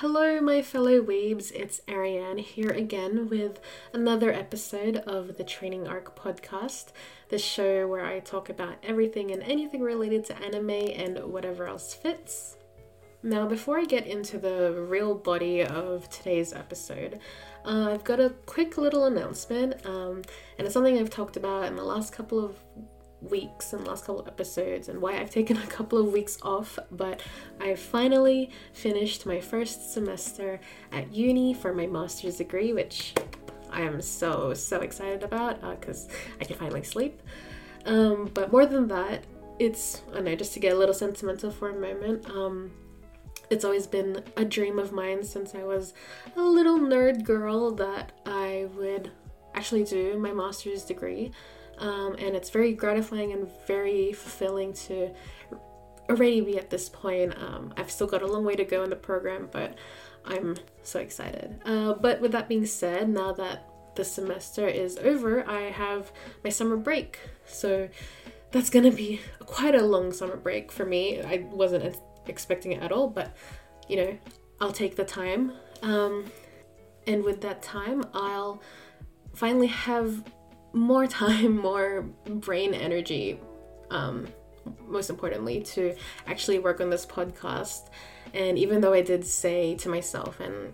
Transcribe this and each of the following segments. Hello my fellow weebs, it's Ariane here again with another episode of the Training Arc podcast, the show where I talk about everything and anything related to anime and whatever else fits. Now before I get into the real body of today's episode, I've got a quick little announcement, and it's something I've talked about in the last couple of weeks and last couple of episodes and why I've taken a couple of weeks off, but I finally finished my first semester at uni for my master's degree, which I am so excited about because I can finally sleep. But more than that, it's, I know, just to get a little sentimental for a moment, it's always been a dream of mine since I was a little nerd girl that I would actually do my master's degree. And it's very gratifying and very fulfilling to already be at this point. I've still got a long way to go in the program, but I'm so excited. But with that being said, now that the semester is over, I have my summer break. So that's going to be quite a long summer break for me. I wasn't expecting it at all, but you know, I'll take the time. And with that time, I'll finally have more time, more brain energy, most importantly, to actually work on this podcast. And even though I did say to myself, and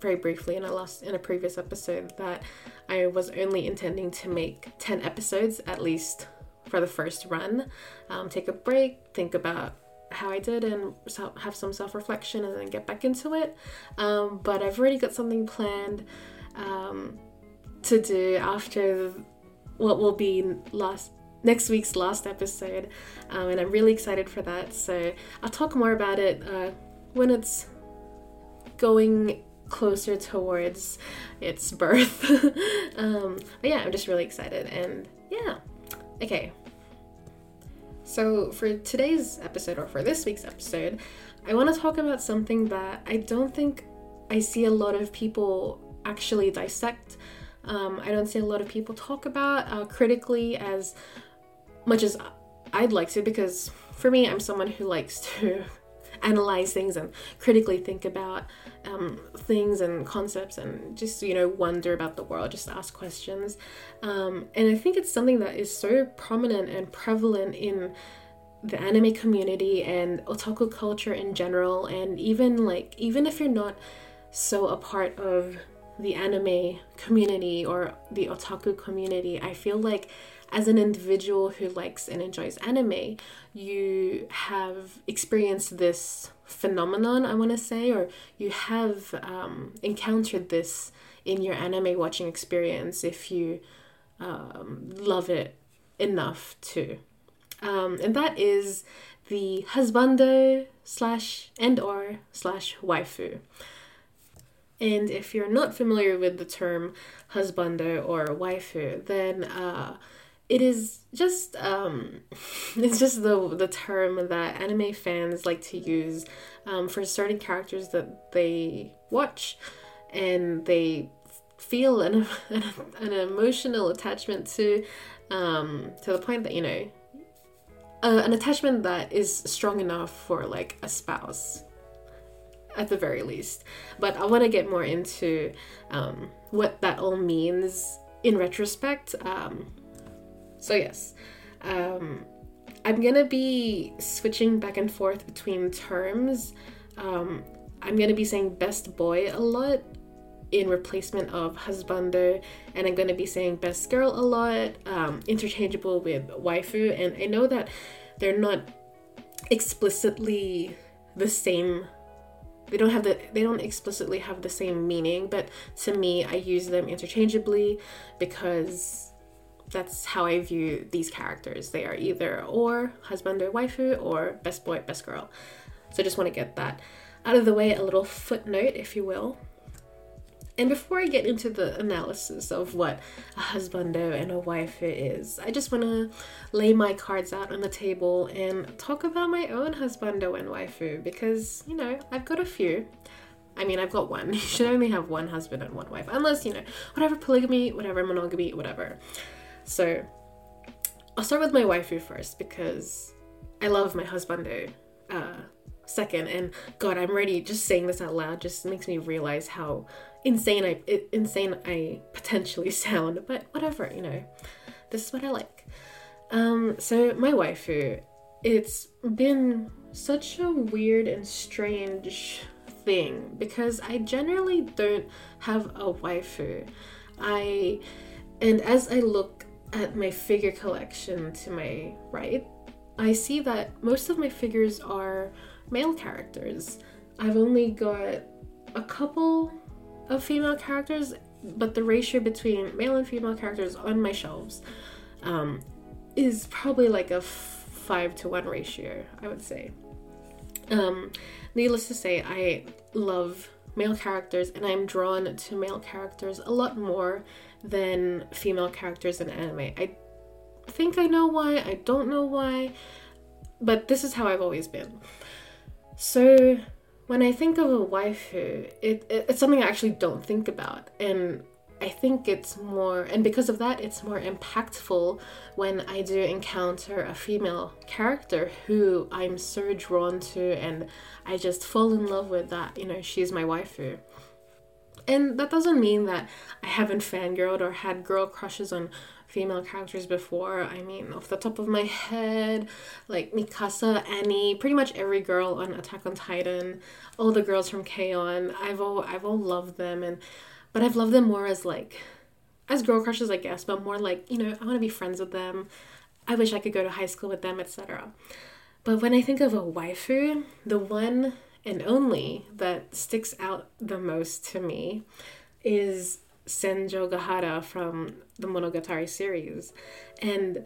very briefly in a previous episode, that I was only intending to make 10 episodes at least for the first run, take a break, think about how I did and have some self-reflection and then get back into it, but I've already got something planned to do after what will be next week's last episode, and I'm really excited for that, so I'll talk more about it when it's going closer towards its birth. But yeah, I'm just really excited. And yeah, okay, so for today's episode, or for this week's episode, I want to talk about something that I don't think I see a lot of people actually dissect. I don't see a lot of people talk about critically as much as I'd like to, because for me, I'm someone who likes to analyze things and critically think about things and concepts and just, you know, wonder about the world, just ask questions. And I think it's something that is so prominent and prevalent in the anime community and otaku culture in general. And even if you're not so a part of the anime community or the otaku community, I feel like as an individual who likes and enjoys anime, you have experienced this phenomenon, I want to say, or you have encountered this in your anime watching experience if you love it enough to. And that is the husbando /and/or/ waifu. And if you're not familiar with the term husbando or waifu, then it is just it's just the term that anime fans like to use for certain characters that they watch, and they feel an emotional attachment to the point that, you know, an attachment that is strong enough for like a spouse, at the very least. But I want to get more into what that all means in retrospect. So yes, I'm gonna be switching back and forth between terms. I'm gonna be saying best boy a lot in replacement of husbando, and I'm gonna be saying best girl a lot, interchangeable with waifu. And I know that they're not explicitly the same. They don't explicitly have the same meaning, but to me, I use them interchangeably because that's how I view these characters. They are either or, husbando, waifu, or best boy, best girl. So I just want to get that out of the way, a little footnote, if you will. And before I get into the analysis of what a husbando and a waifu is, I just want to lay my cards out on the table and talk about my own husbando and waifu, because, you know, I've got a few. I mean, I've got one. You should only have one husband and one wife, unless, you know, whatever polygamy, whatever monogamy, whatever. So I'll start with my waifu first, because I love my husbando second, and God, I'm ready. Just saying this out loud just makes me realize how insane I potentially sound, but whatever, you know, this is what I like. So my waifu, it's been such a weird and strange thing because I generally don't have a waifu. And as I look at my figure collection to my right, I see that most of my figures are male characters. I've only got a couple of female characters, but the ratio between male and female characters on my shelves is probably like a 5 to 1 ratio, I would say. Needless to say, I love male characters, and I'm drawn to male characters a lot more than female characters in anime. I think I know why, I don't know why, but this is how I've always been. So when I think of a waifu, it's something I actually don't think about, and I think it's more, and because of that, it's more impactful when I do encounter a female character who I'm so drawn to and I just fall in love with that, you know, she's my waifu. And that doesn't mean that I haven't fangirled or had girl crushes on female characters before. I mean, off the top of my head, like Mikasa, Annie, pretty much every girl on Attack on Titan, all the girls from K-On, I've all loved them, but I've loved them more as like, as girl crushes, I guess, but more like, you know, I want to be friends with them, I wish I could go to high school with them, etc. But when I think of a waifu, the one and only that sticks out the most to me is Senjougahara from the Monogatari series. And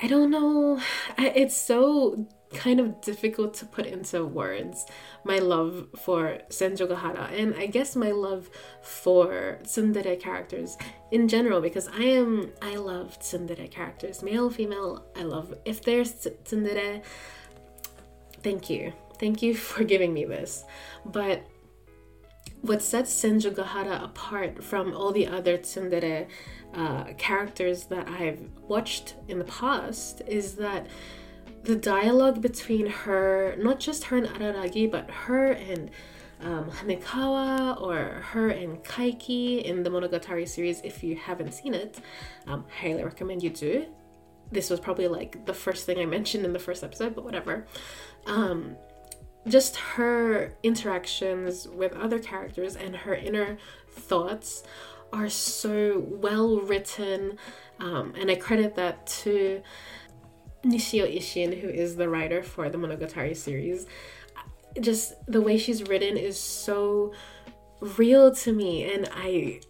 I don't know, it's so kind of difficult to put into words my love for Senjougahara, and I guess my love for tsundere characters in general, because I love tsundere characters, male, female, I love. If they're tsundere, thank you for giving me this. But what sets Senjougahara apart from all the other tsundere characters that I've watched in the past is that the dialogue between her, not just her and Araragi, but her and Hanekawa, or her and Kaiki in the Monogatari series. If you haven't seen it, highly recommend you do. This was probably like the first thing I mentioned in the first episode, but whatever. Just her interactions with other characters and her inner thoughts are so well written, and I credit that to Nishio Ishin, who is the writer for the Monogatari series. Just the way she's written is so real to me, and I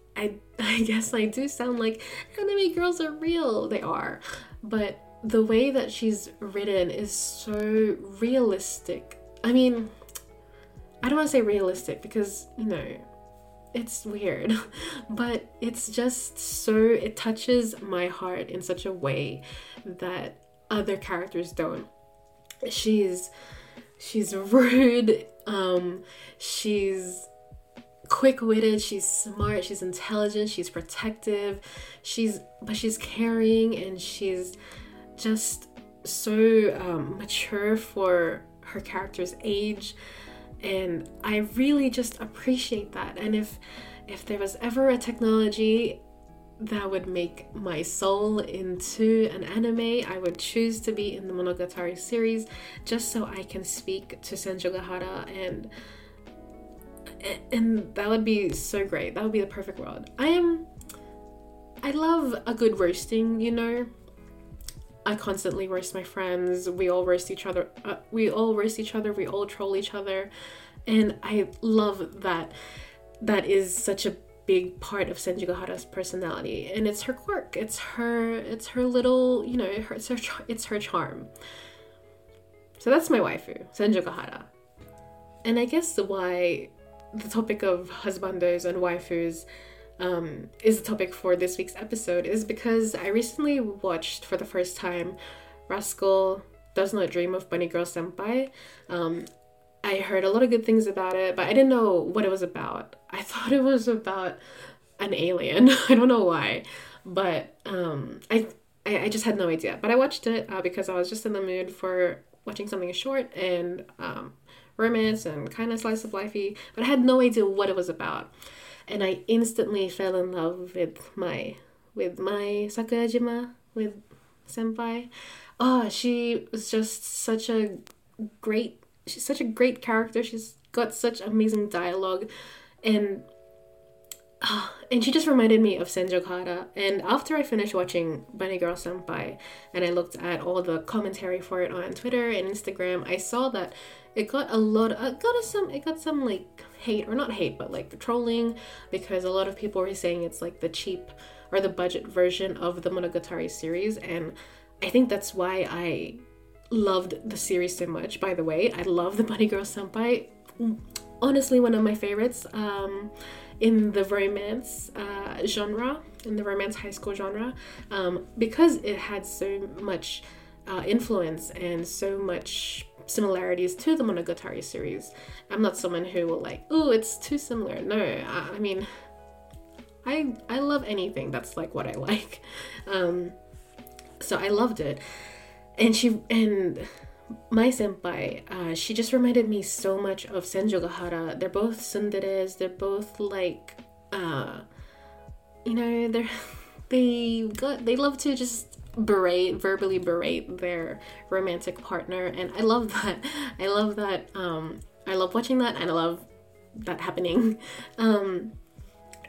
guess I do sound like anime girls are real. They are, but the way that she's written is so realistic. I mean, I don't want to say realistic because, you know, it's weird, but it's just so, it touches my heart in such a way that other characters don't. She's rude, she's quick-witted, she's smart, she's intelligent, she's protective, but she's caring, and she's just so mature for her character's age, and I really just appreciate that. And if there was ever a technology that would make my soul into an anime, I would choose to be in the Monogatari series just so I can speak to Senjougahara, and that would be so great. That would be the perfect world. I love a good roasting, you know. I constantly roast my friends, we all roast each other, we all troll each other, and I love that. That is such a big part of Senjougahara's personality, and it's her quirk, it's her little, you know, it's her charm. So that's my waifu, Senjougahara. And I guess why the topic of husbandos and waifus is the topic for this week's episode is because I recently watched for the first time Rascal Does Not Dream of Bunny Girl Senpai. I heard a lot of good things about it, but I didn't know what it was about. I thought it was about an alien. I don't know why, but I just had no idea. But I watched it because I was just in the mood for watching something short, and romance and kind of slice of lifey, but I had no idea what it was about. And I instantly fell in love with Mai Sakurajima, with Senpai. Oh, she was just such a great, she's such a great character. She's got such amazing dialogue, and she just reminded me of Senjougahara. And after I finished watching Bunny Girl Senpai and I looked at all the commentary for it on Twitter and Instagram, I saw that it got some like hate, or not hate, but like the trolling, because a lot of people were saying it's like the cheap or the budget version of the Monogatari series. And I think that's why I loved the series so much. By the way, I love the Bunny Girl Senpai. Honestly, one of my favorites in the romance genre, in the romance high school genre, because it had so much influence and so much similarities to the Monogatari series. I'm not someone who will like, oh, it's too similar. No, I mean, I love anything that's like what I like. So I loved it. And my senpai, she just reminded me so much of Senjougahara. They're both tsunderes. They're both like, they love to just verbally berate their romantic partner, and I love that. I love watching that, and I love that happening.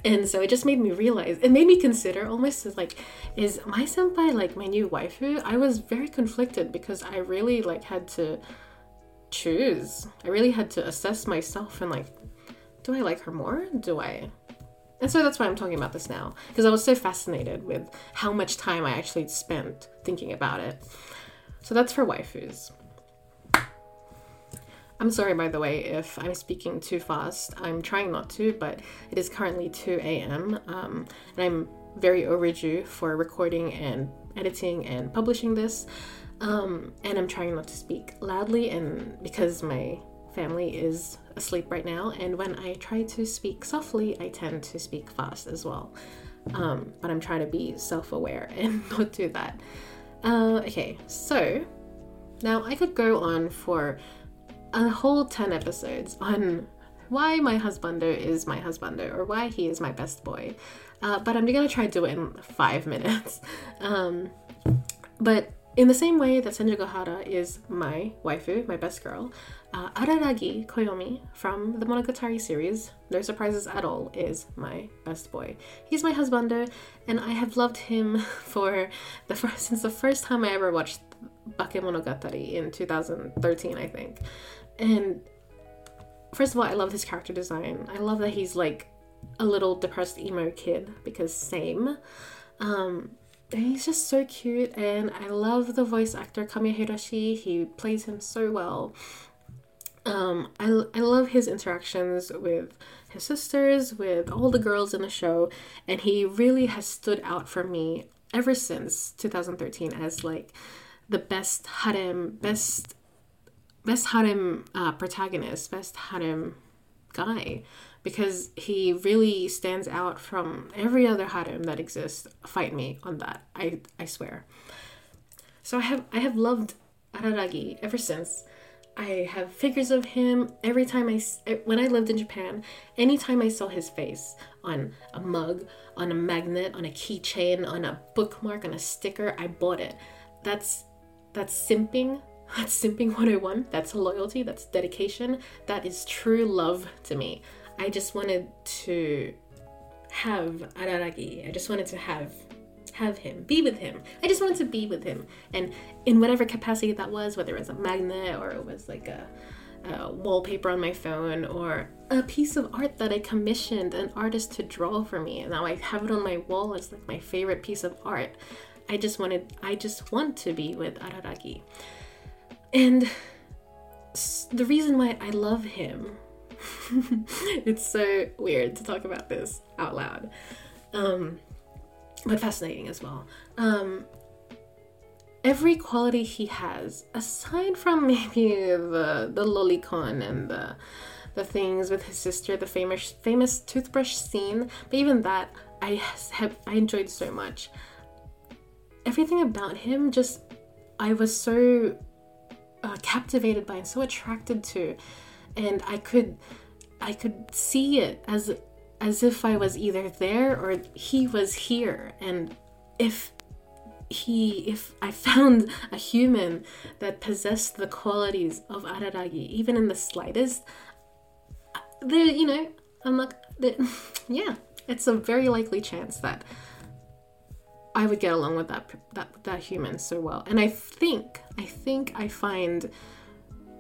And so it just made me realize, it made me consider almost like, is my senpai like my new waifu? I was very conflicted because I really like had to choose. I really had to assess myself and like, do I like her more? Do I? And so that's why I'm talking about this now, because I was so fascinated with how much time I actually spent thinking about it. So that's for waifus. I'm sorry, by the way, if I'm speaking too fast. I'm trying not to, but it is currently 2 a.m. And I'm very overdue for recording and editing and publishing this. And I'm trying not to speak loudly, and because my family is asleep right now, and when I try to speak softly, I tend to speak fast as well. But I'm trying to be self-aware and not do that. Okay, so now I could go on for a whole 10 episodes on why my husbando is my husbando, or why he is my best boy, but I'm gonna try to do it in 5 minutes. But in the same way that Senjougahara is my waifu, my best girl, Araragi Koyomi from the Monogatari series, no surprises at all, is my best boy. He's my husbando, and I have loved him since the first time I ever watched Bakemonogatari in 2013, I think. And first of all, I love his character design. I love that he's like a little depressed emo kid, because same. And he's just so cute, and I love the voice actor Kamiya Hiroshi. He plays him so well. I love his interactions with his sisters, with all the girls in the show, and he really has stood out for me ever since 2013 as like the best harem protagonist, best harem guy, because he really stands out from every other harem that exists. Fight me on that, I swear. So I have loved Araragi ever since. I have figures of him every time when I lived in Japan. Anytime I saw his face on a mug, on a magnet, on a keychain, on a bookmark, on a sticker, I bought it. That's simping. That's simping 101. That's loyalty. That's dedication. That is true love to me. I just wanted to have Araragi. I just wanted to have him, be with him. I just wanted to be with him, and in whatever capacity that was, whether it was a magnet, or it was like a wallpaper on my phone, or a piece of art that I commissioned an artist to draw for me, and now I have it on my wall as like my favorite piece of art. I just want to be with Araragi. And the reason why I love him, it's so weird to talk about this out loud, but fascinating as well. Every quality he has, aside from maybe the lolicon and the things with his sister, the famous toothbrush scene, but even that I enjoyed so much. Everything about him, I was so captivated by and so attracted to. and I could see it as if I was either there or he was here. And if I found a human that possessed the qualities of Araragi, even in the slightest, there, you know, I'm like, yeah, it's a very likely chance that I would get along with that human so well. And I think I find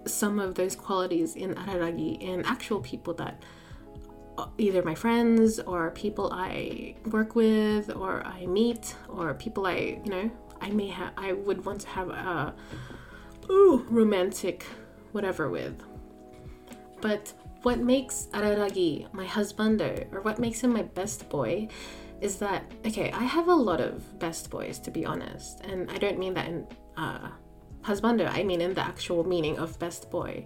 some of those qualities in Araragi in actual people that either my friends or people I work with or I meet or people I would want to have a romantic whatever with. But what makes Araragi my husbando, or what makes him my best boy, is that, okay, I have a lot of best boys, to be honest, and I don't mean that in husbando, I mean in the actual meaning of best boy,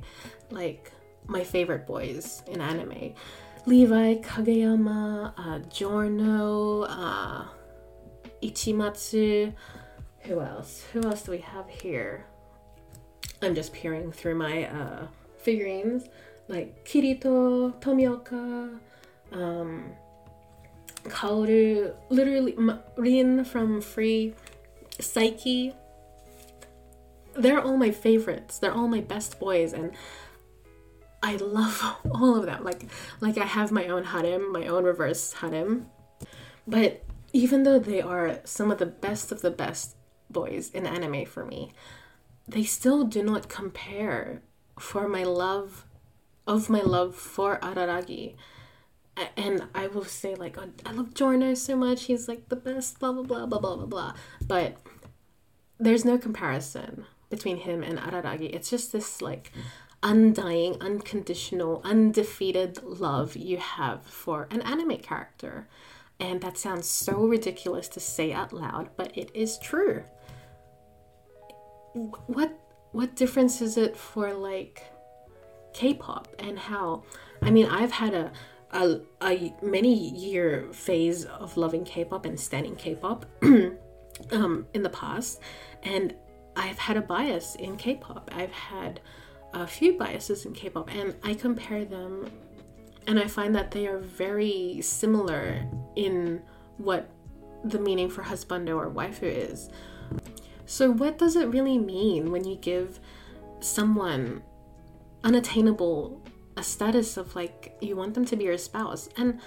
like my favorite boys in anime. Levi, Kageyama, Giorno, Ichimatsu, who else do we have here? I'm just peering through my figurines, like Kirito, Tomioka, Kaoru, literally Rin from Free, Saiki. They're all my favorites, they're all my best boys, and I love all of them. Like I have my own harem, my own reverse harem. But even though they are some of the best boys in anime for me, they still do not compare for my love for Araragi. And I will say, like, oh, I love Giorno so much, he's like the best, blah, blah, blah, blah, blah, blah, blah. But there's no comparison between him and Araragi. It's just this, like, undying, unconditional, undefeated love you have for an anime character. And that sounds so ridiculous to say out loud, but it is true. What difference is it for, like, K-pop? And how, I mean, I've had a many year phase of loving K-pop and standing K-pop in the past, and I've had a bias in K-pop. I've had a few biases in K-pop, and I compare them and I find that they are very similar in what the meaning for husbando or waifu is. So what does it really mean when you give someone unattainable a status of, like, you want them to be your spouse? And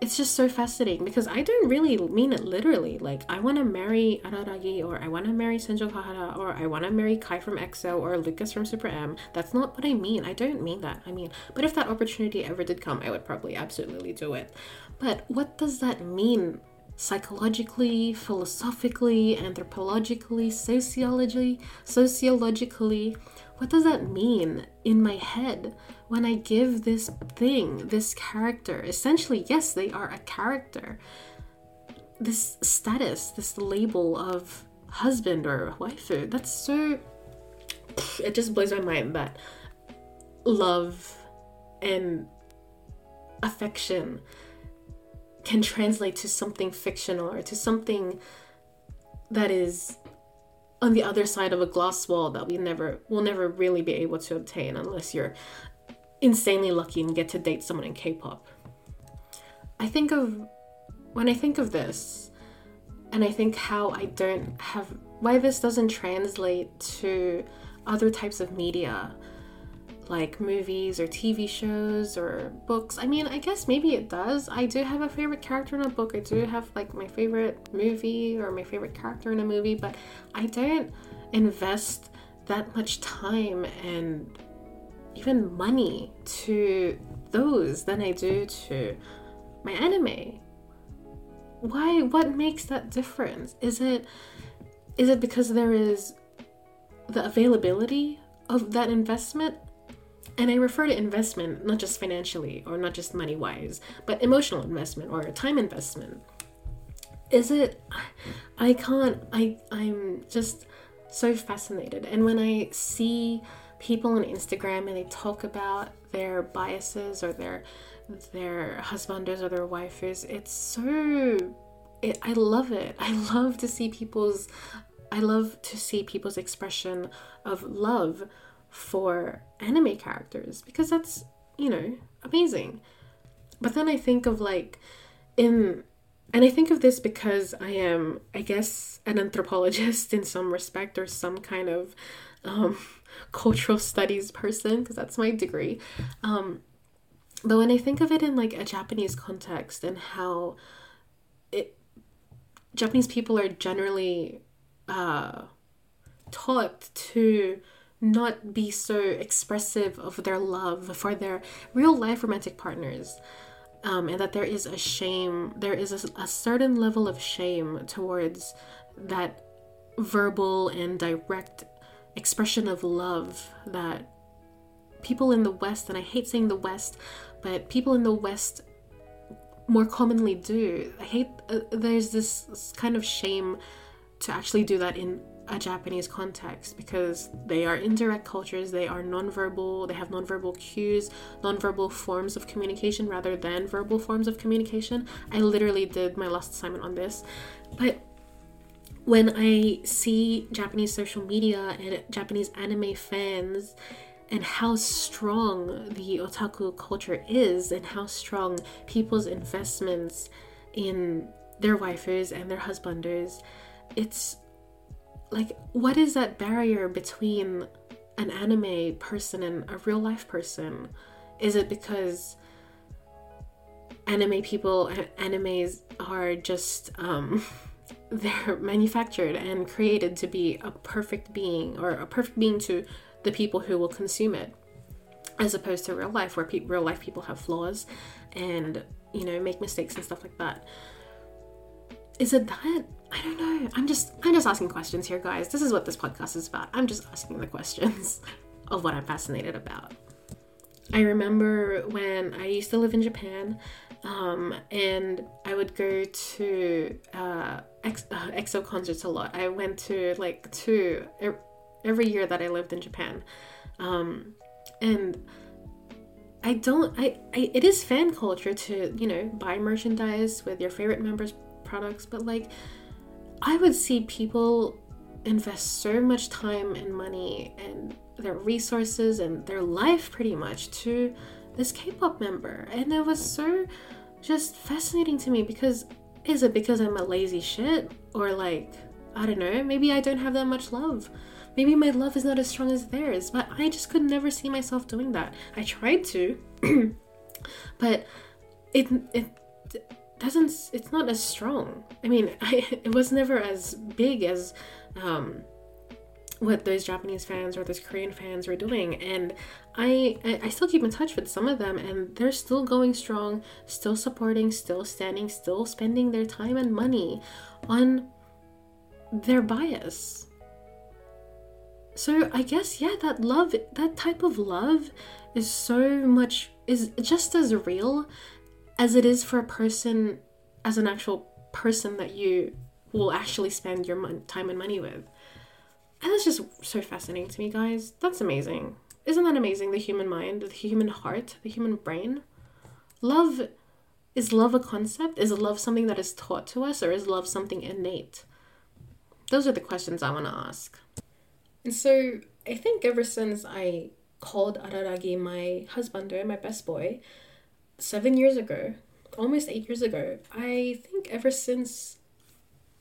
it's just so fascinating, because I don't really mean it literally. Like, I want to marry Araragi, or I want to marry Senjougahara, or I want to marry Kai from EXO, or Lucas from Super M. That's not what I mean. I don't mean that. I mean, but if that opportunity ever did come, I would probably absolutely do it. But what does that mean psychologically, philosophically, anthropologically, sociologically? What does that mean in my head when I give this thing, this character, essentially, yes, they are a character, this status, this label of husband or waifu? That's so, it just blows my mind that love and affection can translate to something fictional, or to something that is on the other side of a glass wall that we'll never really be able to obtain unless you're insanely lucky and get to date someone in K-pop. When I think of this, and I think how why this doesn't translate to other types of media, like movies or TV shows or books. I mean, I guess maybe it does. I do have a favorite character in a book. I do have, like, my favorite movie or my favorite character in a movie, but I don't invest that much time and even money to those than I do to my anime. Why? What makes that difference? Is it because there is the availability of that investment? And I refer to investment not just financially or not just money-wise, but emotional investment or time investment. Is it? I'm just so fascinated. And when I see people on Instagram and they talk about their biases or their husbandos or their waifus, I love it. I love to see people's expression of love for anime characters, because that's, you know, amazing. But then I think of I think of this because I am, I guess, an anthropologist in some respect, or some kind of cultural studies person, because that's my degree. But when I think of it in like a Japanese context, and how Japanese people are generally taught to not be so expressive of their love for their real life romantic partners, and that there is a shame, there is a certain level of shame towards that verbal and direct expression of love that people in the West, and I hate saying the West, but people in the West more commonly do. There's this kind of shame to actually do that in a Japanese context, because they are indirect cultures, they are non-verbal, they have non-verbal cues, non-verbal forms of communication rather than verbal forms of communication. I literally did my last assignment on this. But when I see Japanese social media and Japanese anime fans, and how strong the otaku culture is, and how strong people's investments in their waifus and their husbanders, it's like, what is that barrier between an anime person and a real life person? Is it because anime people, animes are just, they're manufactured and created to be a perfect being, or a perfect being to the people who will consume it, as opposed to real life, where real life people have flaws and, you know, make mistakes and stuff like that? Is it that? I don't know. I'm just asking questions here, guys. This is what this podcast is about. I'm just asking the questions of what I'm fascinated about. I remember when I used to live in Japan, and I would go to EXO concerts a lot. I went to like two every year that I lived in Japan, and it is fan culture to, you know, buy merchandise with your favorite members' products, but like, I would see people invest so much time and money and their resources and their life pretty much to this K-pop member, and it was so just fascinating to me. Because is it because I'm a lazy shit, or like, I don't know, maybe I don't have that much love, maybe my love is not as strong as theirs? But I just could never see myself doing that. I tried to but it doesn't, it's not as strong. I mean, it was never as big as what those Japanese fans or those Korean fans were doing. And I still keep in touch with some of them, and they're still going strong, still supporting, still standing, still spending their time and money on their bias. So I guess, yeah, that love, that type of love is just as real as it is for a person, as an actual person that you will actually spend your time and money with. And that's just so fascinating to me, guys. That's amazing. Isn't that amazing? The human mind, the human heart, the human brain. Love, is love a concept? Is love something that is taught to us, or is love something innate? Those are the questions I want to ask. And so I think ever since I called Araragi my husbander, my best boy, 7 years ago, almost 8 years ago, I think ever since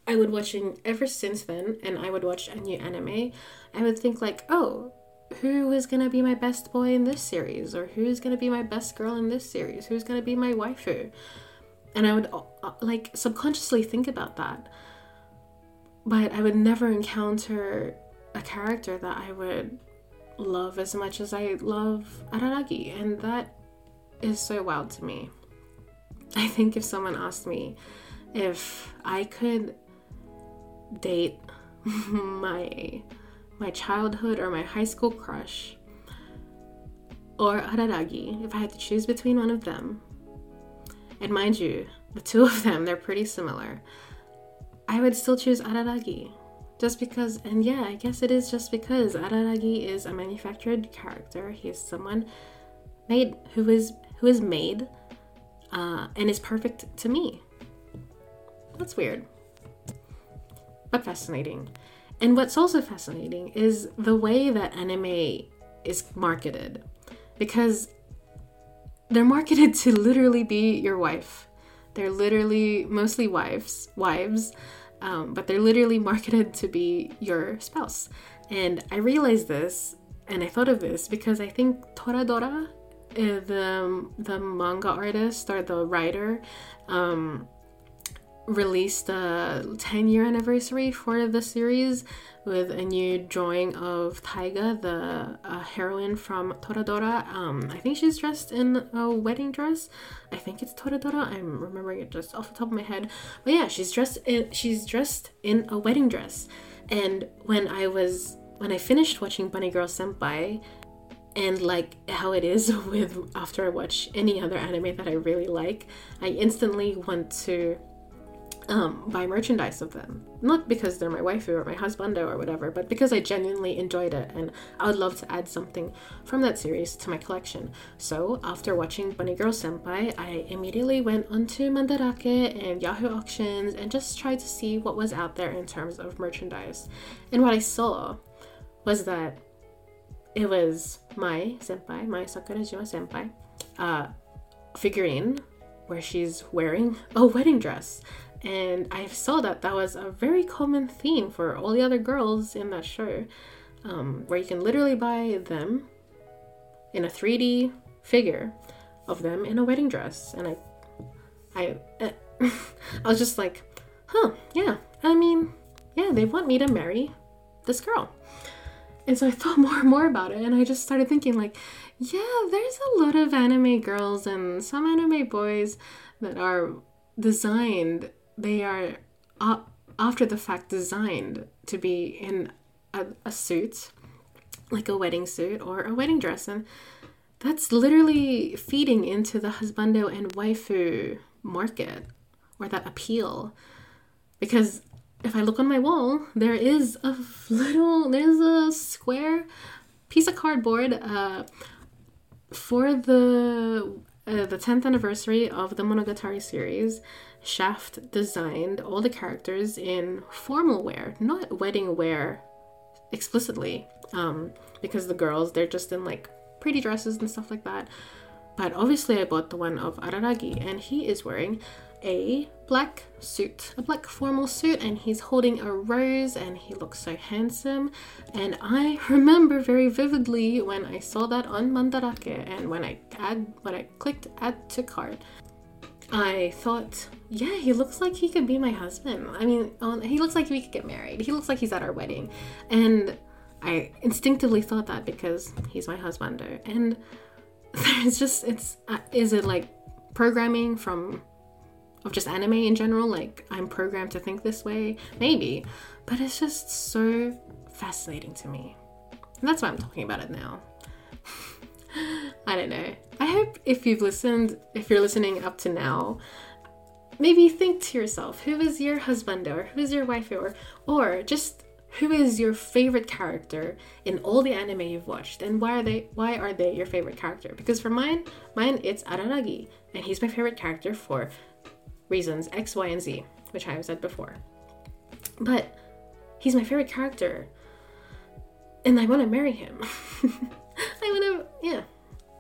then, and I would watch a new anime, I would think like, oh, who is going to be my best boy in this series? Or who's going to be my best girl in this series? Who's going to be my waifu? And I would like subconsciously think about that. But I would never encounter a character that I would love as much as I love Araragi, and that is so wild to me. I think if someone asked me if I could date my childhood or my high school crush or Araragi, if I had to choose between one of them, and mind you, the two of them, they're pretty similar, I would still choose Araragi. Just because, and yeah, I guess it is just because Araragi is a manufactured character. He is someone made who is made and is perfect to me. That's weird, but fascinating. And what's also fascinating is the way that anime is marketed, because they're marketed to literally be your wife. They're literally mostly wives, but they're literally marketed to be your spouse. And I realized this, and I thought of this because I think Toradora, the manga artist or the writer, released a 10-year anniversary for the series with a new drawing of Taiga, the heroine from Toradora. I think she's dressed in a wedding dress. I think it's Toradora. I'm remembering it just off the top of my head. But yeah, she's dressed in a wedding dress. And when I finished watching Bunny Girl Senpai, and like how it is with after I watch any other anime that I really like, I instantly want to buy merchandise of them, not because they're my waifu or my husband or whatever, but because I genuinely enjoyed it, and I would love to add something from that series to my collection. So after watching Bunny Girl Senpai, I immediately went onto Mandarake and Yahoo Auctions and just tried to see what was out there in terms of merchandise. And what I saw was that it was Mai Sakurajima Senpai figurine where she's wearing a wedding dress. And I saw that was a very common theme for all the other girls in that show, where you can literally buy them in a 3D figure of them in a wedding dress. And I I was just like, they want me to marry this girl. And so I thought more and more about it, and I just started thinking like, yeah, there's a lot of anime girls and some anime boys that are designed, they are after the fact designed to be in a suit, like a wedding suit or a wedding dress, and that's literally feeding into the husbando and waifu market, or that appeal. Because if I look on my wall, there's a square piece of cardboard for the 10th anniversary of the Monogatari series. Shaft designed all the characters in formal wear, not wedding wear explicitly, because the girls, they're just in like pretty dresses and stuff like that. But obviously I bought the one of Araragi, and he is wearing a black suit, a black formal suit, and he's holding a rose, and he looks so handsome. And I remember very vividly when I saw that on Mandarake, and when I clicked add to cart, I thought, yeah, he looks like he could be my husband. I mean, he looks like we could get married. He looks like he's at our wedding. And I instinctively thought that because he's my husbando. And there's just, is it like programming of just anime in general? Like, I'm programmed to think this way? Maybe. But it's just so fascinating to me. And that's why I'm talking about it now. I don't know. I hope if you're listening up to now, maybe think to yourself, who is your husband, or who is your wife, or just who is your favorite character in all the anime you've watched, and why are they your favorite character? Because for mine it's Araragi, and he's my favorite character for reasons X, Y, and Z, which I've said before. But he's my favorite character, and I want to marry him.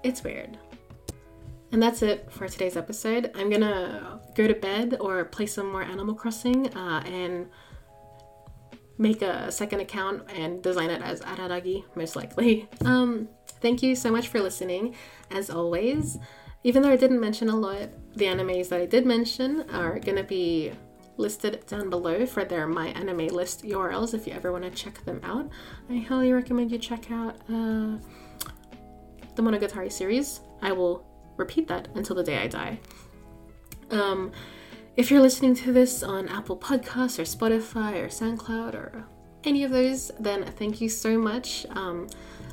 It's weird. And that's it for today's episode. I'm gonna go to bed or play some more Animal Crossing and make a second account and design it as Araragi, most likely. Thank you so much for listening, as always. Even though I didn't mention a lot, the animes that I did mention are gonna be listed down below for their My Anime List URLs if you ever want to check them out. I highly recommend you check out the Monogatari series. I will repeat that until the day I die. If you're listening to this on Apple Podcasts or Spotify or SoundCloud or any of those, then thank you so much.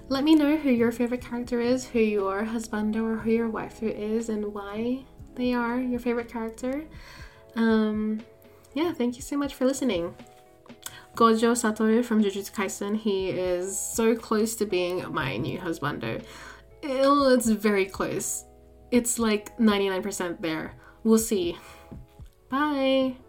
Let me know who your favorite character is, who your husbando or who your waifu is, and why they are your favorite character. Thank you so much for listening. Gojo Satoru from Jujutsu Kaisen, he is so close to being my new husbando. It's very close. It's like 99% there. We'll see. Bye!